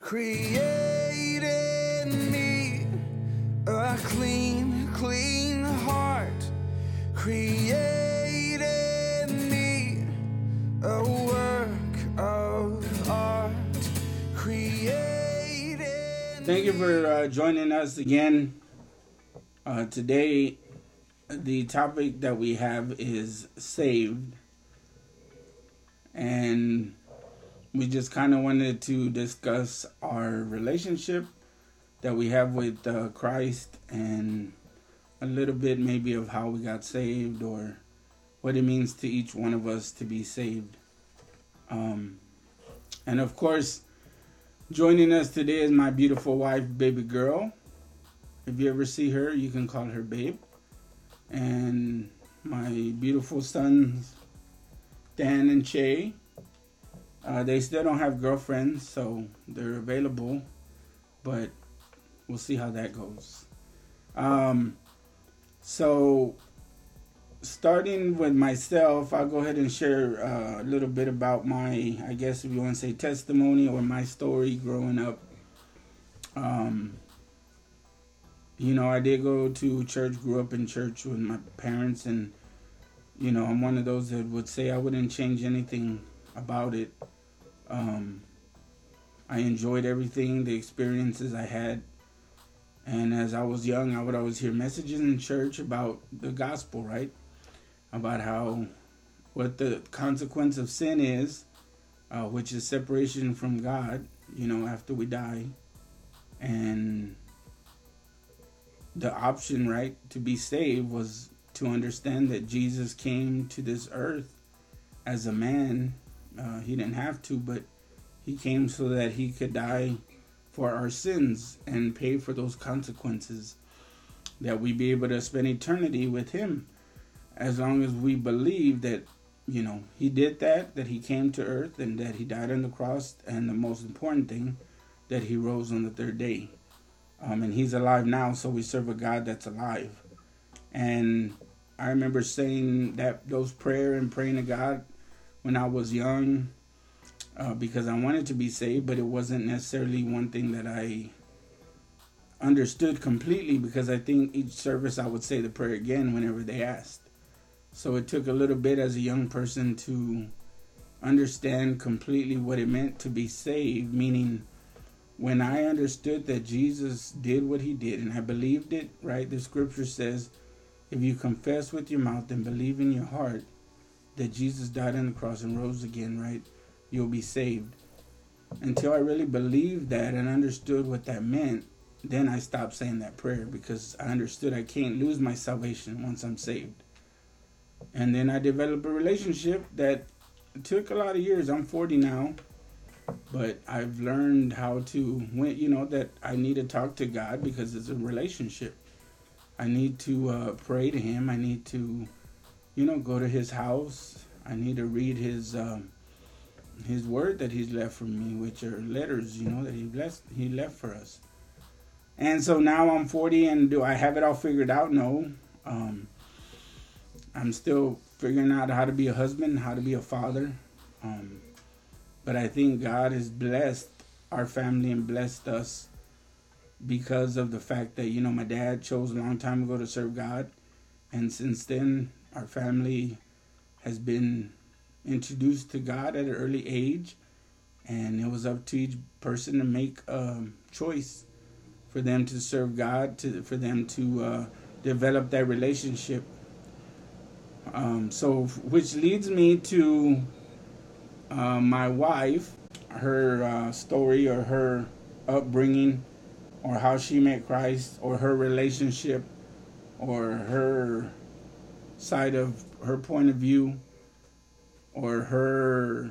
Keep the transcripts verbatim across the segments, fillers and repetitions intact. Create in me a clean, clean heart. Create in me a work of art. Create in Thank you for uh, joining us again. Uh, today, the topic that we have is saved. And we just kind of wanted to discuss our relationship that we have with uh, Christ, and a little bit maybe of how we got saved or what it means to each one of us to be saved. Um, and of course, joining us today is my beautiful wife, baby girl. If you ever see her, you can call her babe. And my beautiful sons, Dan and Che. Uh, they still don't have girlfriends, so they're available, but we'll see how that goes. Um, so, starting with myself, I'll go ahead and share uh, a little bit about my, I guess if you want to say testimony or my story growing up. Um, you know, I did go to church, grew up in church with my parents, and, you know, I'm one of those that would say I wouldn't change anything about it. Um, I enjoyed everything, the experiences I had. And as I was young, I would always hear messages in church about the gospel, right? About how, what the consequence of sin is, uh, which is separation from God, you know, after we die. And the option, right, to be saved was to understand that Jesus came to this earth as a man. Uh, he didn't have to, but he came so that he could die for our sins and pay for those consequences, that we be able to spend eternity with him, as long as we believe that, you know, he did that, that he came to earth and that he died on the cross, and the most important thing, that he rose on the third day. Um, and he's alive now, so we serve a God that's alive. And I remember saying that those prayer and praying to God when I was young, uh, because I wanted to be saved, but it wasn't necessarily one thing that I understood completely, because I think each service I would say the prayer again whenever they asked. So it took a little bit as a young person to understand completely what it meant to be saved, meaning when I understood that Jesus did what he did, and I believed it, right? The scripture says, if you confess with your mouth and believe in your heart that Jesus died on the cross and rose again, right, you'll be saved. Until I really believed that and understood what that meant, then I stopped saying that prayer, because I understood I can't lose my salvation once I'm saved. And then I developed a relationship that took a lot of years. I'm forty now, but I've learned how to, you know, that I need to talk to God, because it's a relationship. I need to uh, pray to him. I need to, you know, go to his house. I need to read his um, his word that he's left for me, which are letters, you know, that he blessed, he left for us. And so now I'm forty, and do I have it all figured out? No. Um, I'm still figuring out how to be a husband, how to be a father. Um, but I think God has blessed our family and blessed us because of the fact that, you know, my dad chose a long time ago to serve God. And since then, our family has been introduced to God at an early age, and it was up to each person to make a choice for them to serve God, to for them to uh, develop that relationship. Um, so, which leads me to uh, my wife, her uh, story or her upbringing, or how she met Christ, or her relationship, or her side of her point of view, or her,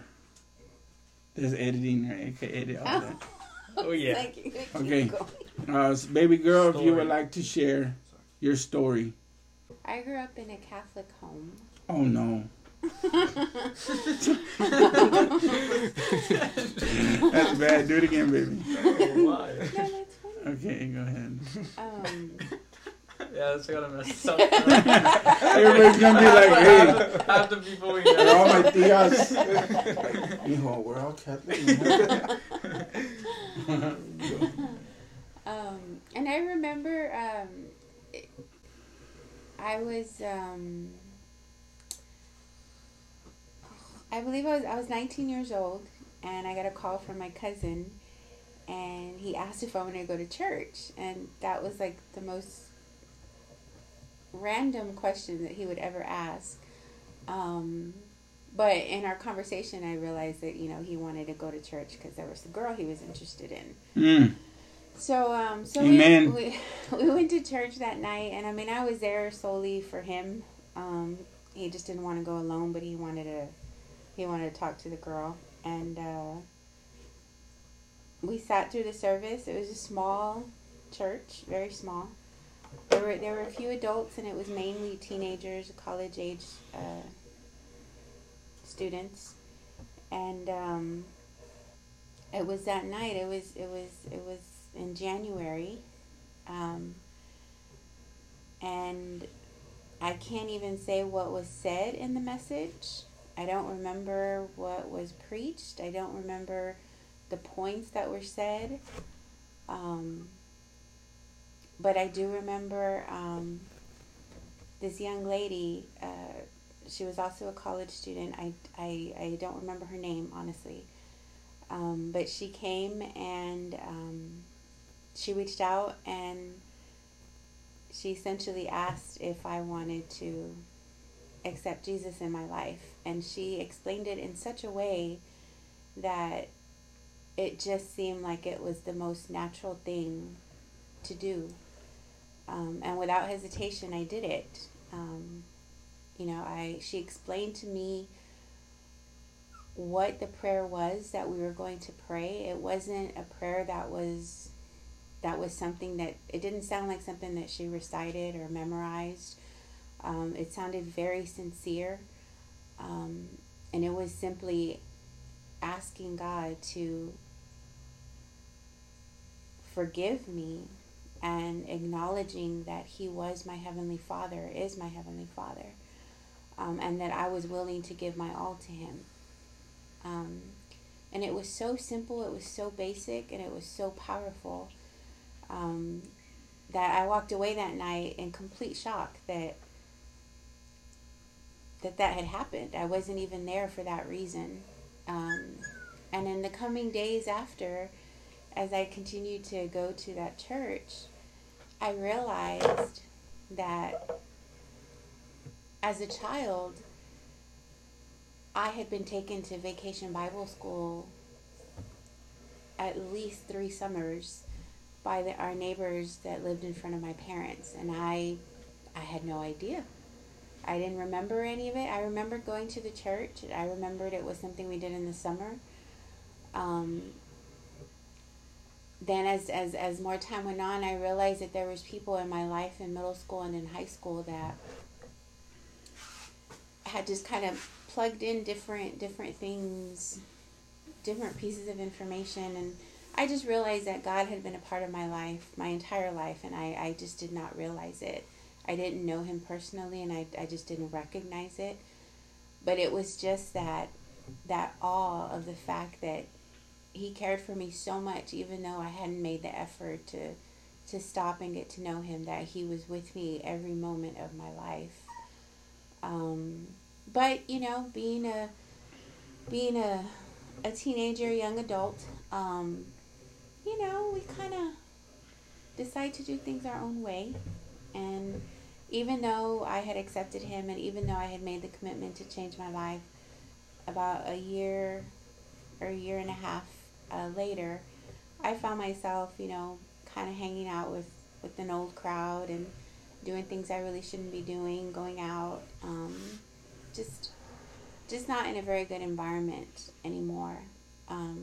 there's editing there, I can edit all that. Oh yeah. Thank you. Okay. Uh, so baby girl, story. If you would like to share your story. I grew up in a Catholic home. Oh no. That's bad. Do it again, baby. No, that's funny. Okay, go ahead. Um. Yeah, that's gonna mess up. Everybody's gonna be like, hey. Half the people we know. We're all my tías. Mijo, we're all Catholic. um, and I remember um, it, I was, um, I believe I was, I was nineteen years old, and I got a call from my cousin, and he asked if I wanted to go to church, and that was like the most random question that he would ever ask. Um, but in our conversation, I realized that, you know, he wanted to go to church because there was the girl he was interested in. Mm. So, um, so we, we, we went to church that night, and I mean, I was there solely for him. Um, he just didn't want to go alone, but he wanted to, he wanted to talk to the girl. And, uh, we sat through the service. It was a small church, very small. There were there were a few adults, and it was mainly teenagers, college age uh, students, and um, it was that night. It was it was it was in January, um, and I can't even say what was said in the message. I don't remember what was preached. I don't remember the points that were said. Um, But I do remember um, this young lady, uh, she was also a college student. I, I, I don't remember her name, honestly. Um, but she came and um, she reached out and she essentially asked if I wanted to accept Jesus in my life. And she explained it in such a way that it just seemed like it was the most natural thing to do. Um, and without hesitation, I did it. Um, you know, I she explained to me what the prayer was that we were going to pray. It wasn't a prayer that was that was something that, it didn't sound like something that she recited or memorized. Um, it sounded very sincere. Um, and it was simply asking God to forgive me, and acknowledging that he was my Heavenly Father, is my Heavenly Father, um, and that I was willing to give my all to him. Um, and it was so simple, it was so basic, and it was so powerful um, that I walked away that night in complete shock that, that that had happened. I wasn't even there for that reason. Um, and in the coming days after, as I continued to go to that church, I realized that as a child, I had been taken to Vacation Bible School at least three summers by the, our neighbors that lived in front of my parents. And I, I had no idea. I didn't remember any of it. I remember going to the church. I remembered it was something we did in the summer. Um... Then as, as, as more time went on, I realized that there was people in my life in middle school and in high school that had just kind of plugged in different different things, different pieces of information. And I just realized that God had been a part of my life, my entire life, and I, I just did not realize it. I didn't know him personally, and I, I just didn't recognize it. But it was just that, that awe of the fact that he cared for me so much, even though I hadn't made the effort to to stop and get to know him, that he was with me every moment of my life. Um, but, you know, being a being a a teenager, young adult, um, you know, we kind of decide to do things our own way. And even though I had accepted him, and even though I had made the commitment to change my life, about a year or a year and a half Uh, later, I found myself, you know, kind of hanging out with, with an old crowd and doing things I really shouldn't be doing, going out, um, just just not in a very good environment anymore. Um,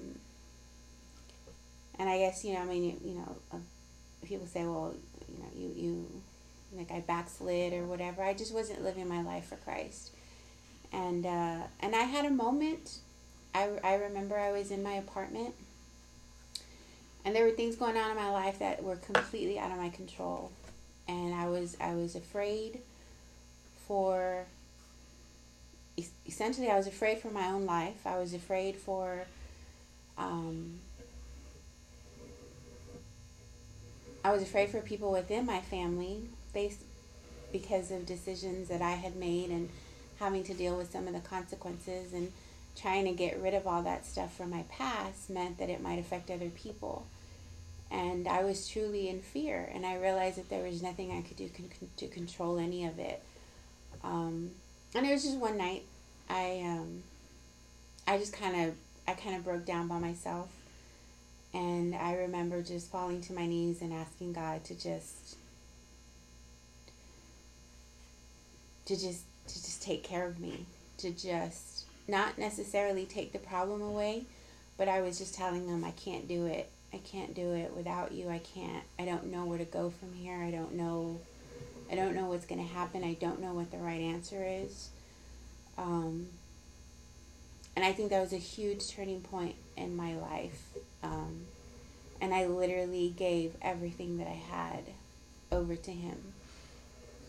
and I guess, you know, I mean, you, you know, uh, people say, well, you know, you, you, like I backslid or whatever. I just wasn't living my life for Christ. And, uh, and I had a moment. I, I remember I was in my apartment, and there were things going on in my life that were completely out of my control, and I was I was afraid for essentially I was afraid for my own life. I was afraid for um, I was afraid for people within my family based because of decisions that I had made and having to deal with some of the consequences, and trying to get rid of all that stuff from my past meant that it might affect other people. And I was truly in fear, and I realized that there was nothing I could do con- to control any of it. Um, and it was just one night, I um, I just kind of I kind of broke down by myself, and I remember just falling to my knees and asking God to just to just to just take care of me, to just not necessarily take the problem away, but I was just telling him, I can't do it. I can't do it without you. I can't. I don't know where to go from here. I don't know. I don't know what's going to happen. I don't know what the right answer is. Um, and I think that was a huge turning point in my life. Um, and I literally gave everything that I had over to him.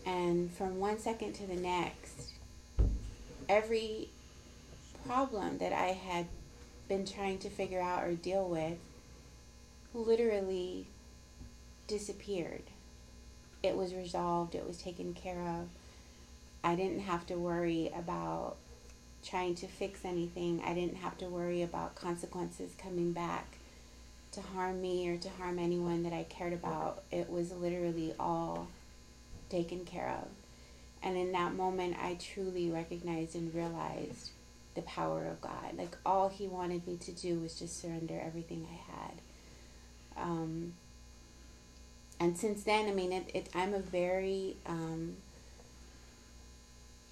And from one second to the next, every problem that I had been trying to figure out or deal with literally disappeared. It was resolved. It was taken care of. I didn't have to worry about trying to fix anything. I didn't have to worry about consequences coming back to harm me or to harm anyone that I cared about. It was literally all taken care of. And in that moment, I truly recognized and realized the power of God. Like, all he wanted me to do was just surrender everything I had. Um, and since then, I mean, it, it, I'm a very, um,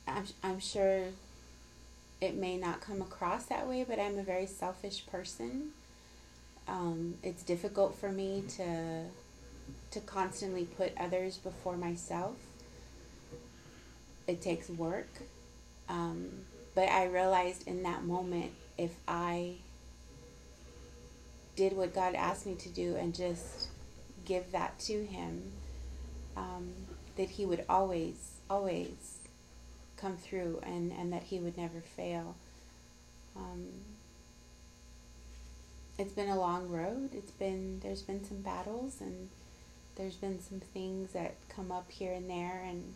I'm, I'm sure it may not come across that way, but I'm a very selfish person. Um, it's difficult for me to, to constantly put others before myself. It takes work. Um, but I realized in that moment, if I did what God asked me to do and just give that to him, um, that he would always, always come through, and, and that he would never fail. Um, it's been a long road. It's been, there's been some battles, and there's been some things that come up here and there, and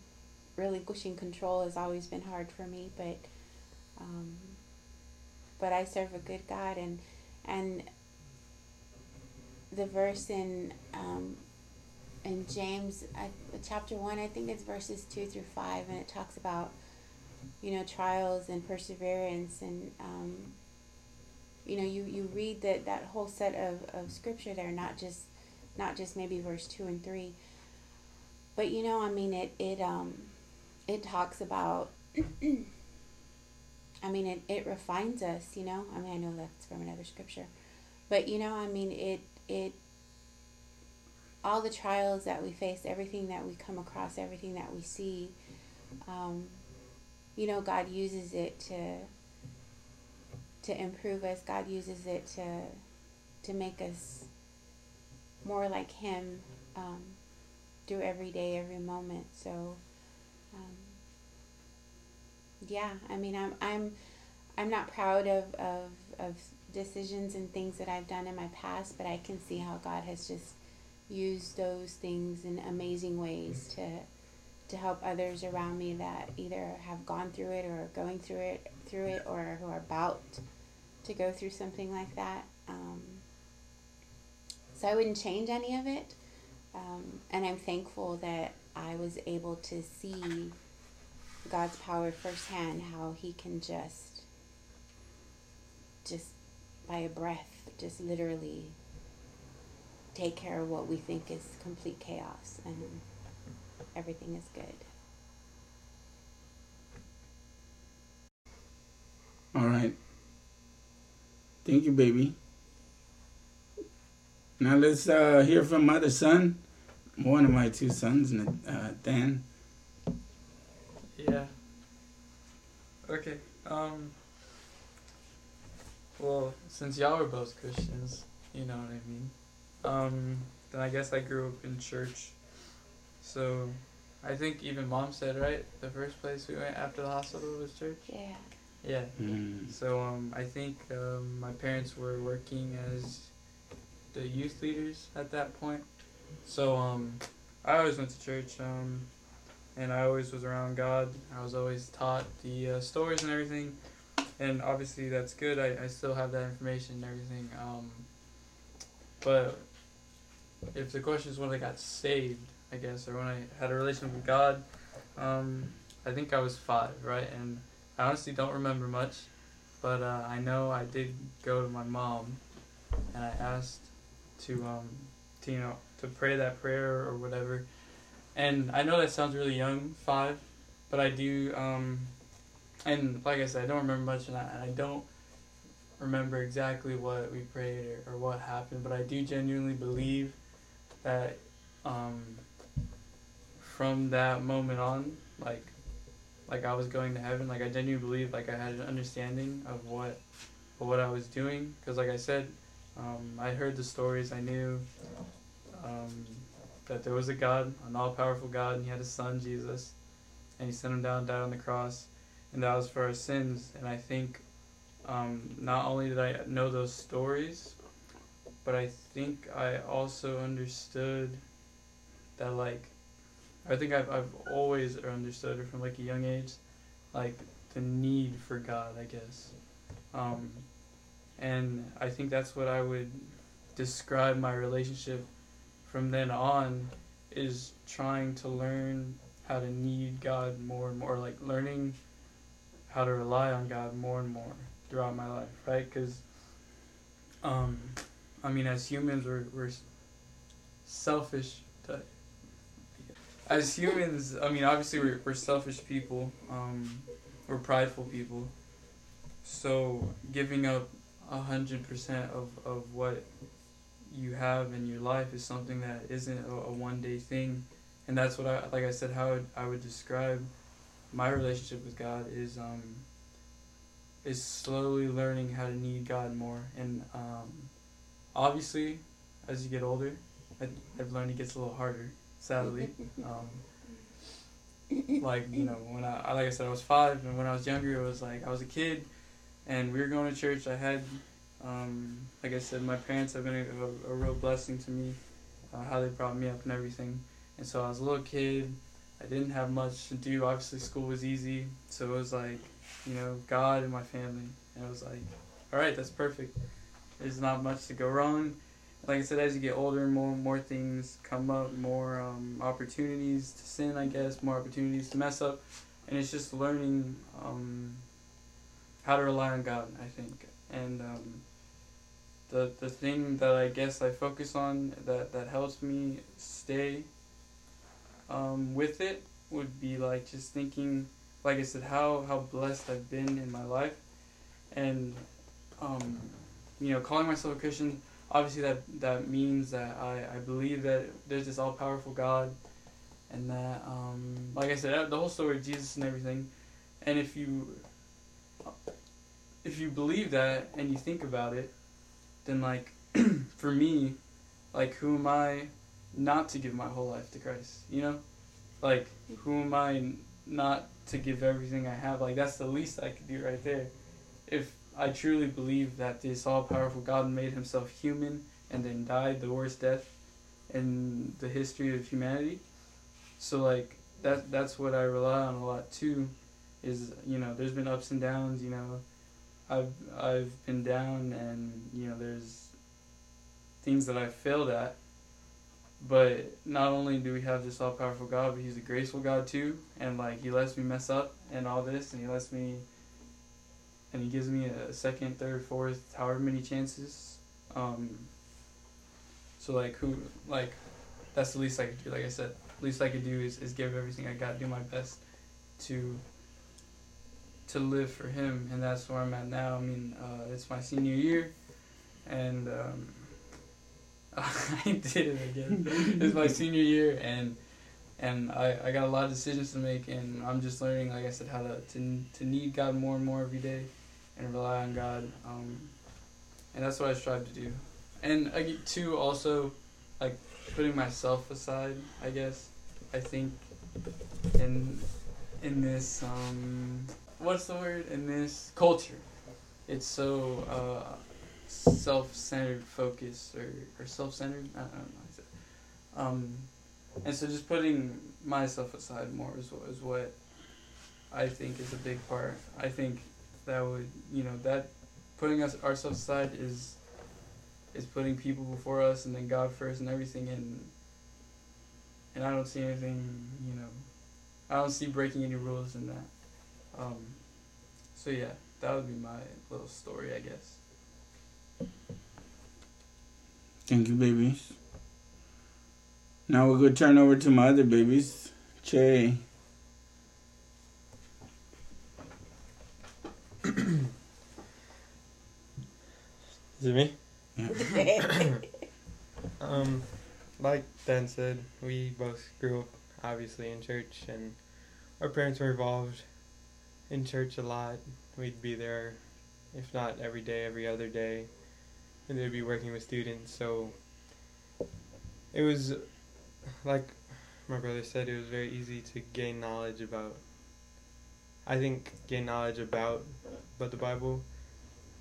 relinquishing control has always been hard for me, but, um, but I serve a good God, and, and, the verse in um, in James I, chapter one, I think it's verses two through five, and it talks about, you know, trials and perseverance, and um, you know, you, you read that, that whole set of, of scripture there, not just not just maybe verse two and three, but you know, I mean, it it um it talks about, I mean, it it refines us, you know. I mean, I know that's from another scripture, but you know, I mean, it. It, all the trials that we face, everything that we come across, everything that we see, um, you know, God uses it to to improve us. God uses it to to make us more like Him um, through every day, every moment. So, um, yeah, I mean, I'm I'm I'm not proud of of of. decisions and things that I've done in my past, but I can see how God has just used those things in amazing ways to to help others around me that either have gone through it or are going through it through it or who are about to go through something like that. Um, so I wouldn't change any of it, um, and I'm thankful that I was able to see God's power firsthand, how he can just just by a breath, just literally take care of what we think is complete chaos, and everything is good. All right. Thank you, baby. Now let's uh, hear from my other son, one of my two sons, uh, Dan. Yeah. Okay. Um. Well, since y'all were both Christians, you know what I mean, um, then I guess I grew up in church. So, I think even Mom said, right, the first place we went after the hospital was church? Yeah. Yeah. Mm. So, um, I think um, my parents were working as the youth leaders at that point. So um, I always went to church, um, and I always was around God. I was always taught the uh, stories and everything, and obviously that's good. I, I still have that information and everything. Um, but if the question is when I got saved, I guess, or when I had a relationship with God, um, I think I was five, right? And I honestly don't remember much, but uh, I know I did go to my mom, and I asked to, um, to, you know, to pray that prayer or whatever. And I know that sounds really young, five, but I do, um, and like I said, I don't remember much, and I, and I don't remember exactly what we prayed or, or what happened, but I do genuinely believe that um, from that moment on, like, like I was going to heaven. Like, I genuinely believe, like, I had an understanding of what, of what I was doing, because, like I said, um, I heard the stories. I knew um, that there was a God, an all-powerful God, and he had a son, Jesus, and he sent him down, died on the cross, and that was for our sins. And I think um, not only did I know those stories, but I think I also understood that, like, I think I've, I've always understood from, like, a young age, like, the need for God, I guess. Um, and I think that's what I would describe my relationship from then on, is trying to learn how to need God more and more, like, learning how to rely on God more and more throughout my life, right? Because, um, I mean, as humans, we're, we're selfish to, As humans, I mean, obviously we're, we're selfish people, um, we're prideful people, so giving up one hundred percent of, of what you have in your life is something that isn't a, a one-day thing, and that's what I, like I said, how I would describe my relationship with God is, um, is slowly learning how to need God more, and um, obviously, as you get older, I, I've learned it gets a little harder. Sadly, um, like, you know, when I, like I said, I was five, and when I was younger, it was like, I was a kid, and we were going to church. I had, um, like I said, my parents have been a, a, a real blessing to me, uh, how they brought me up and everything, and so I was a little kid, I didn't have much to do, obviously school was easy, so it was like, you know, God and my family, and I was like, alright, that's perfect, there's not much to go wrong. Like I said, as you get older, more and more things come up, more um, opportunities to sin, I guess, more opportunities to mess up. And it's just learning um, how to rely on God, I think. And um, the the thing that I guess I focus on that, that helps me stay um, with it would be, like, just thinking, like I said, how, how blessed I've been in my life. And, um, you know, calling myself a Christian, obviously, that, that means that I, I believe that there's this all-powerful God, and that, um, like I said, the whole story of Jesus and everything, and if you, if you believe that, and you think about it, then, like, for me, like, who am I not to give my whole life to Christ, you know? Like, who am I not to give everything I have? Like, that's the least I could do right there. If I truly believe that this all-powerful God made himself human and then died the worst death in the history of humanity. So, like, that that's what I rely on a lot, too, is, you know, there's been ups and downs, you know. I've, I've been down and, you know, there's things that I failed at. But not only do we have this all-powerful God, but he's a graceful God, too. And, like, he lets me mess up and all this, and he lets me... And he gives me a second, third, fourth, however many chances. Um, so, like, who, like, that's the least I could do. Like I said, the least I could do is, is give everything I got, do my best to to live for him. And that's where I'm at now. I mean, uh, it's my senior year, and um, I did it again. It's my senior year, and And I, I got a lot of decisions to make, and I'm just learning, like I said, how to, to, to need God more and more every day and rely on God. Um, and that's what I strive to do. And, I get to also, like, putting myself aside, I guess, I think, in, in this, um, what's the word? In this culture. It's so uh, self-centered focused or, or self-centered. I don't know. Um, and so just putting myself aside more is, is what I think is a big part. I think that would, you know, that putting us ourselves aside is is putting people before us and then God first and everything. And and I don't see anything, you know, I don't see breaking any rules in that. Um, so yeah, that would be my little story, I guess. Thank you, babies. Now we'll go turn over to my other babies. Che. Is it me? Yeah. um, like Dan said, we both grew up, obviously, in church, and our parents were involved in church a lot. We'd be there, if not every day, every other day, and they'd be working with students, so it was, like my brother said, it was very easy to gain knowledge about, I think, gain knowledge about, about the Bible,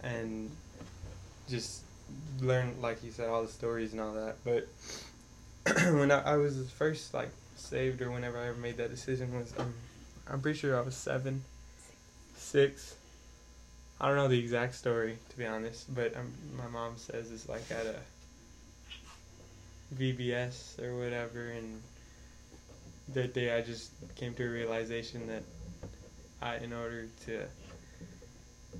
and just learn, like he said, all the stories and all that. But when I, I was first, like, saved, or whenever I ever made that decision was, um, I'm pretty sure I was seven, six, I don't know the exact story, to be honest, but um, my mom says it's like at a V B S or whatever, and that day I just came to a realization that I, in order to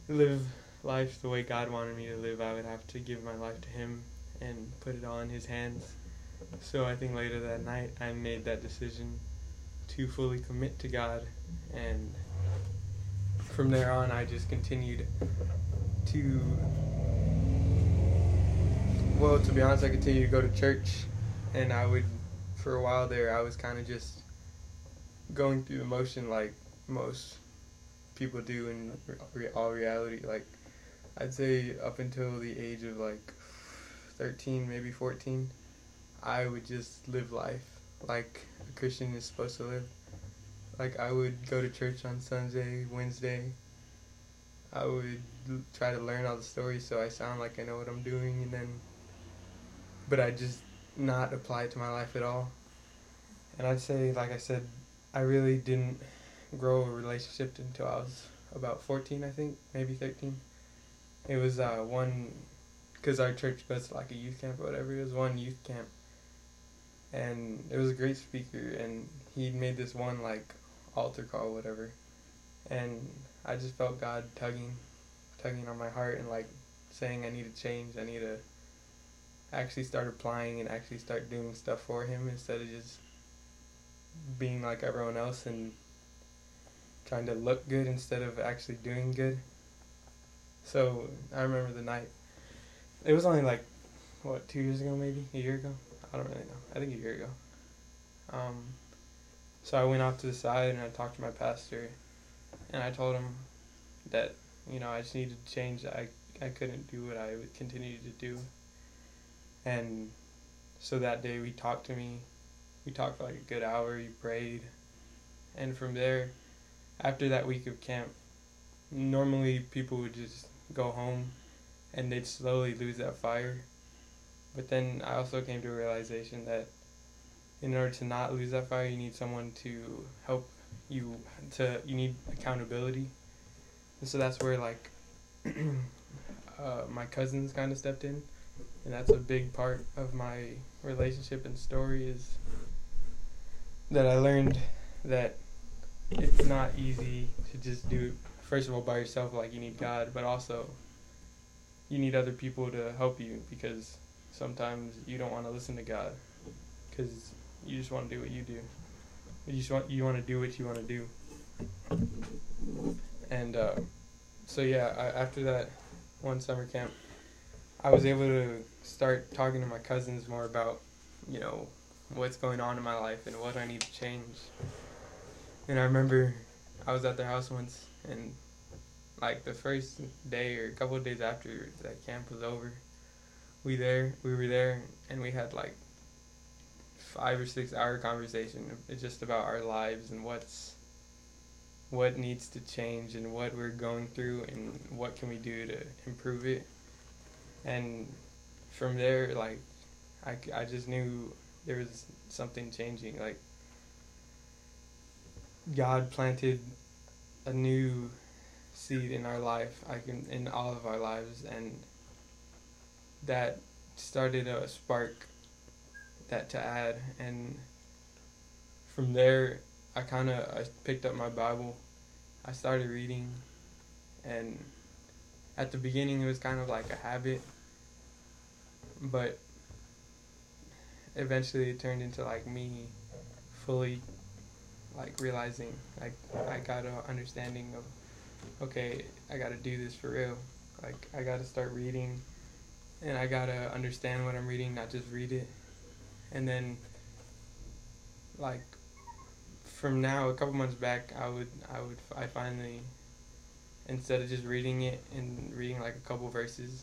live life the way God wanted me to live, I would have to give my life to Him and put it all in His hands. So I think later that night I made that decision to fully commit to God, and from there on I just continued to, well, to be honest, I continued to go to church, and I would, for a while there, I was kind of just going through the motion like most people do in re- all reality. Like, I'd say up until the age of like thirteen, maybe fourteen, I would just live life like a Christian is supposed to live. Like, I would go to church on Sunday, Wednesday. I would l- try to learn all the stories so I sound like I know what I'm doing, and then, but I just not apply it to my life at all. And I'd say, like I said, I really didn't grow a relationship until I was about fourteen, I think, maybe thirteen. It was uh, one, because our church was like a youth camp or whatever, it was one youth camp. And it was a great speaker, and he made this one, like, altar call or whatever. And I just felt God tugging, tugging on my heart and, like, saying I need to change. I need to actually start applying and actually start doing stuff for Him instead of just being like everyone else and trying to look good instead of actually doing good. So I remember the night. It was only, like, what, two years ago maybe? A year ago? I don't really know. I think a year ago. Um, so I went off to the side and I talked to my pastor, and I told him that, you know, I just needed to change. I I couldn't do what I would continue to do. And so that day we talked to me. We talked for like a good hour. He prayed. And from there, after that week of camp, normally people would just go home and they'd slowly lose that fire. But then I also came to a realization that in order to not lose that fire, you need someone to help you, to you need accountability. And so that's where, like, uh, my cousins kind of stepped in. And that's a big part of my relationship and story, is that I learned that it's not easy to just do it, first of all, by yourself. Like, you need God, but also you need other people to help you, because sometimes you don't want to listen to God because you just want to do what you do. You just want you want to do what you want to do. And uh, so, yeah, I, after that one summer camp, I was able to start talking to my cousins more about, you know, what's going on in my life and what I need to change. And I remember I was at their house once, and, like, the first day or a couple of days after that camp was over, We there, we were there, and we had like five or six hour conversation just about our lives and what's, what needs to change and what we're going through and what can we do to improve it. And from there, like, I, I just knew there was something changing. Like, God planted a new seed in our life, I can in all of our lives, and that started a spark that to add. And from there, I kind of I picked up my Bible. I started reading, and at the beginning it was kind of like a habit, but eventually it turned into like me fully like realizing, like, I got an understanding of, okay, I gotta do this for real. Like, I gotta start reading, and I gotta understand what I'm reading, not just read it. And then, like, from now, a couple months back, I would, I would, I finally, instead of just reading it and reading like a couple verses,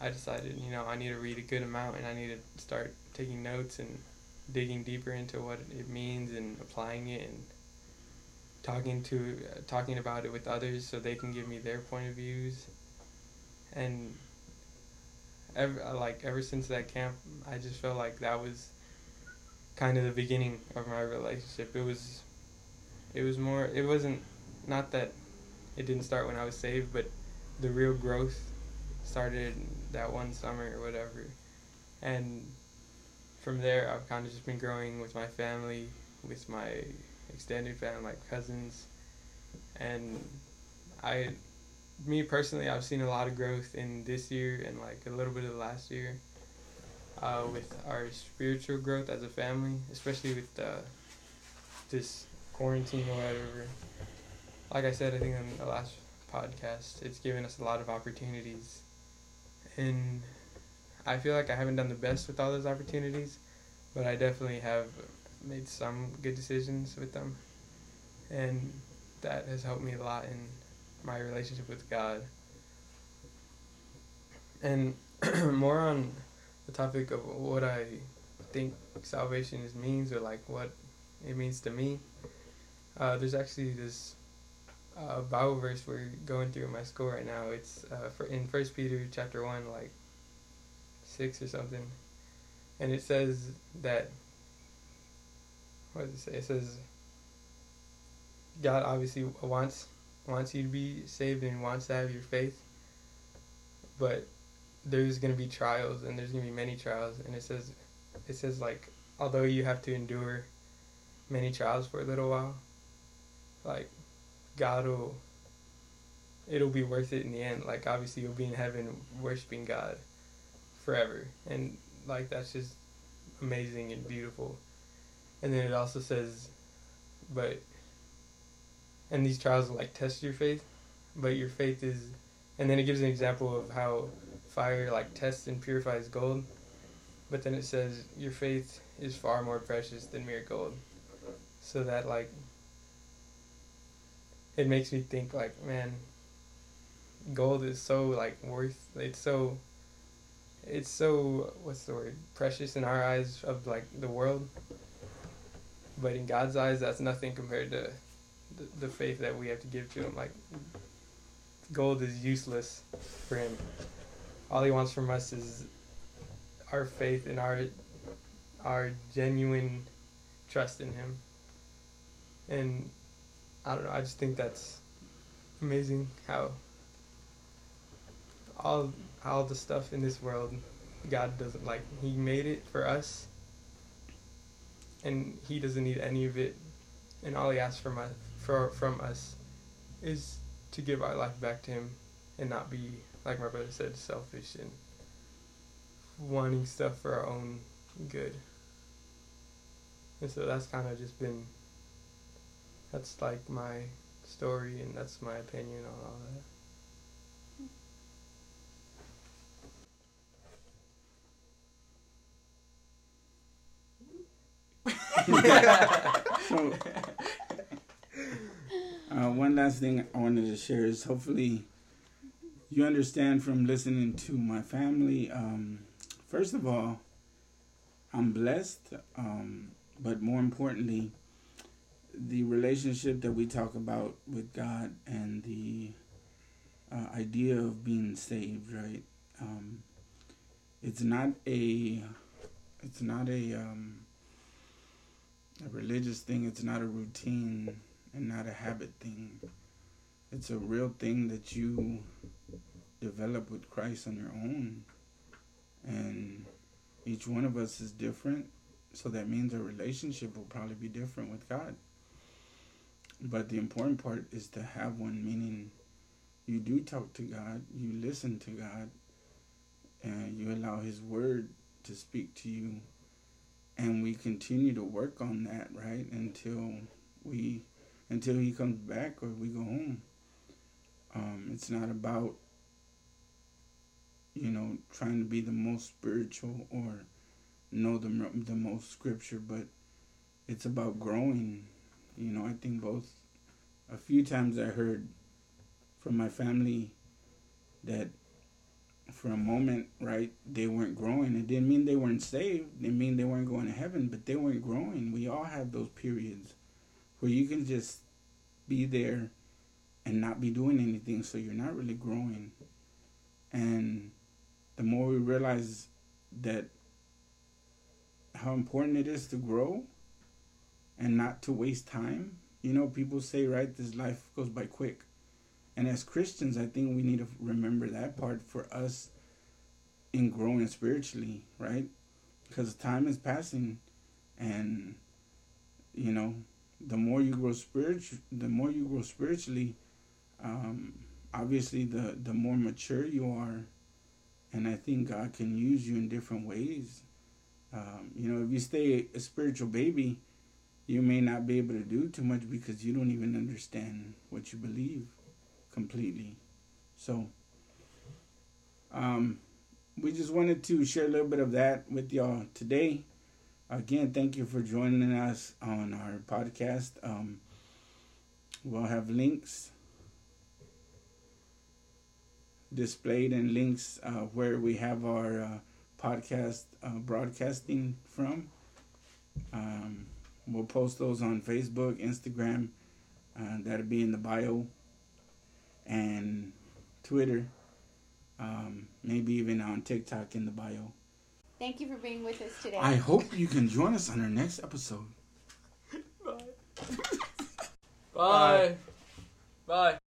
I decided, you know, I need to read a good amount, and I need to start taking notes and digging deeper into what it means and applying it and talking to, uh, talking about it with others so they can give me their point of views. And ever, like, ever since that camp, I just felt like that was kind of the beginning of my relationship. It was, it was more, it wasn't, not that it didn't start when I was saved, but the real growth started that one summer or whatever. And from there, I've kind of just been growing with my family, with my extended family, like cousins. And I, me personally, I've seen a lot of growth in this year and like a little bit of last year. Uh, with our spiritual growth as a family, especially with uh, this quarantine or whatever. Like I said, I think on the last podcast, it's given us a lot of opportunities. And I feel like I haven't done the best with all those opportunities, but I definitely have made some good decisions with them. And that has helped me a lot in my relationship with God. And more on the topic of what I think salvation is means, or like what it means to me. Uh, there's actually this uh, Bible verse we're going through in my school right now. It's uh, for in First Peter chapter one, like six or something, and it says that. What does it say? It says God obviously wants wants you to be saved and wants to have your faith, but there's going to be trials, and there's going to be many trials. And it says, it says like, although you have to endure many trials for a little while, like, God will, it'll be worth it in the end. Like, obviously you'll be in heaven worshiping God forever. And like, that's just amazing and beautiful. And then it also says, but, and these trials will like test your faith, but your faith is, and then it gives an example of how fire like tests and purifies gold, but then it says your faith is far more precious than mere gold. So that, like, it makes me think, like, man, gold is so like worth, it's so it's so what's the word, precious in our eyes of like the world, but in God's eyes that's nothing compared to the, the faith that we have to give to him. Like, gold is useless for him. All he wants from us is our faith and our our genuine trust in him. And I don't know, I just think that's amazing how all all the stuff in this world, God doesn't like. He made it for us, and he doesn't need any of it. And all he asks from us, for, from us is to give our life back to him and not be, like my brother said, selfish and wanting stuff for our own good. And so that's kind of just been, that's like my story, and that's my opinion on all that. So, uh, one last thing I wanted to share is hopefully you understand from listening to my family. Um, first of all, I'm blessed, um, but more importantly, the relationship that we talk about with God and the uh, idea of being saved, right? Um, it's not a It's not a um, a religious thing. It's not a routine and not a habit thing. It's a real thing that you develop with Christ on your own. And each one of us is different. So that means our relationship will probably be different with God. But the important part is to have one, meaning you do talk to God, you listen to God, and you allow His Word to speak to you. And we continue to work on that, right? Until we, until He comes back or we go home. Um, it's not about, you know, trying to be the most spiritual or know the, the most scripture, but it's about growing. You know, I think both, a few times I heard from my family that for a moment, right, they weren't growing. It didn't mean they weren't saved. It mean they weren't going to heaven, but they weren't growing. We all have those periods where you can just be there and not be doing anything, so you're not really growing. And the more we realize that how important it is to grow and not to waste time. You know, people say, right, this life goes by quick. And as Christians, I think we need to remember that part for us in growing spiritually, right? Because time is passing, and you know, the more you grow spiritual, the more you grow spiritually. Um, obviously, the the more mature you are, and I think God can use you in different ways. Um, you know, if you stay a spiritual baby, you may not be able to do too much because you don't even understand what you believe completely. So um we just wanted to share a little bit of that with y'all today. Again, thank you for joining us on our podcast. Um we'll have links displayed and links uh where we have our uh, podcast uh, broadcasting from. Um we'll post those on Facebook, Instagram, uh, that'll be in the bio, and Twitter, um, maybe even on TikTok in the bio. Thank you for being with us today. I hope you can join us on our next episode. Bye. Bye. Bye. Bye.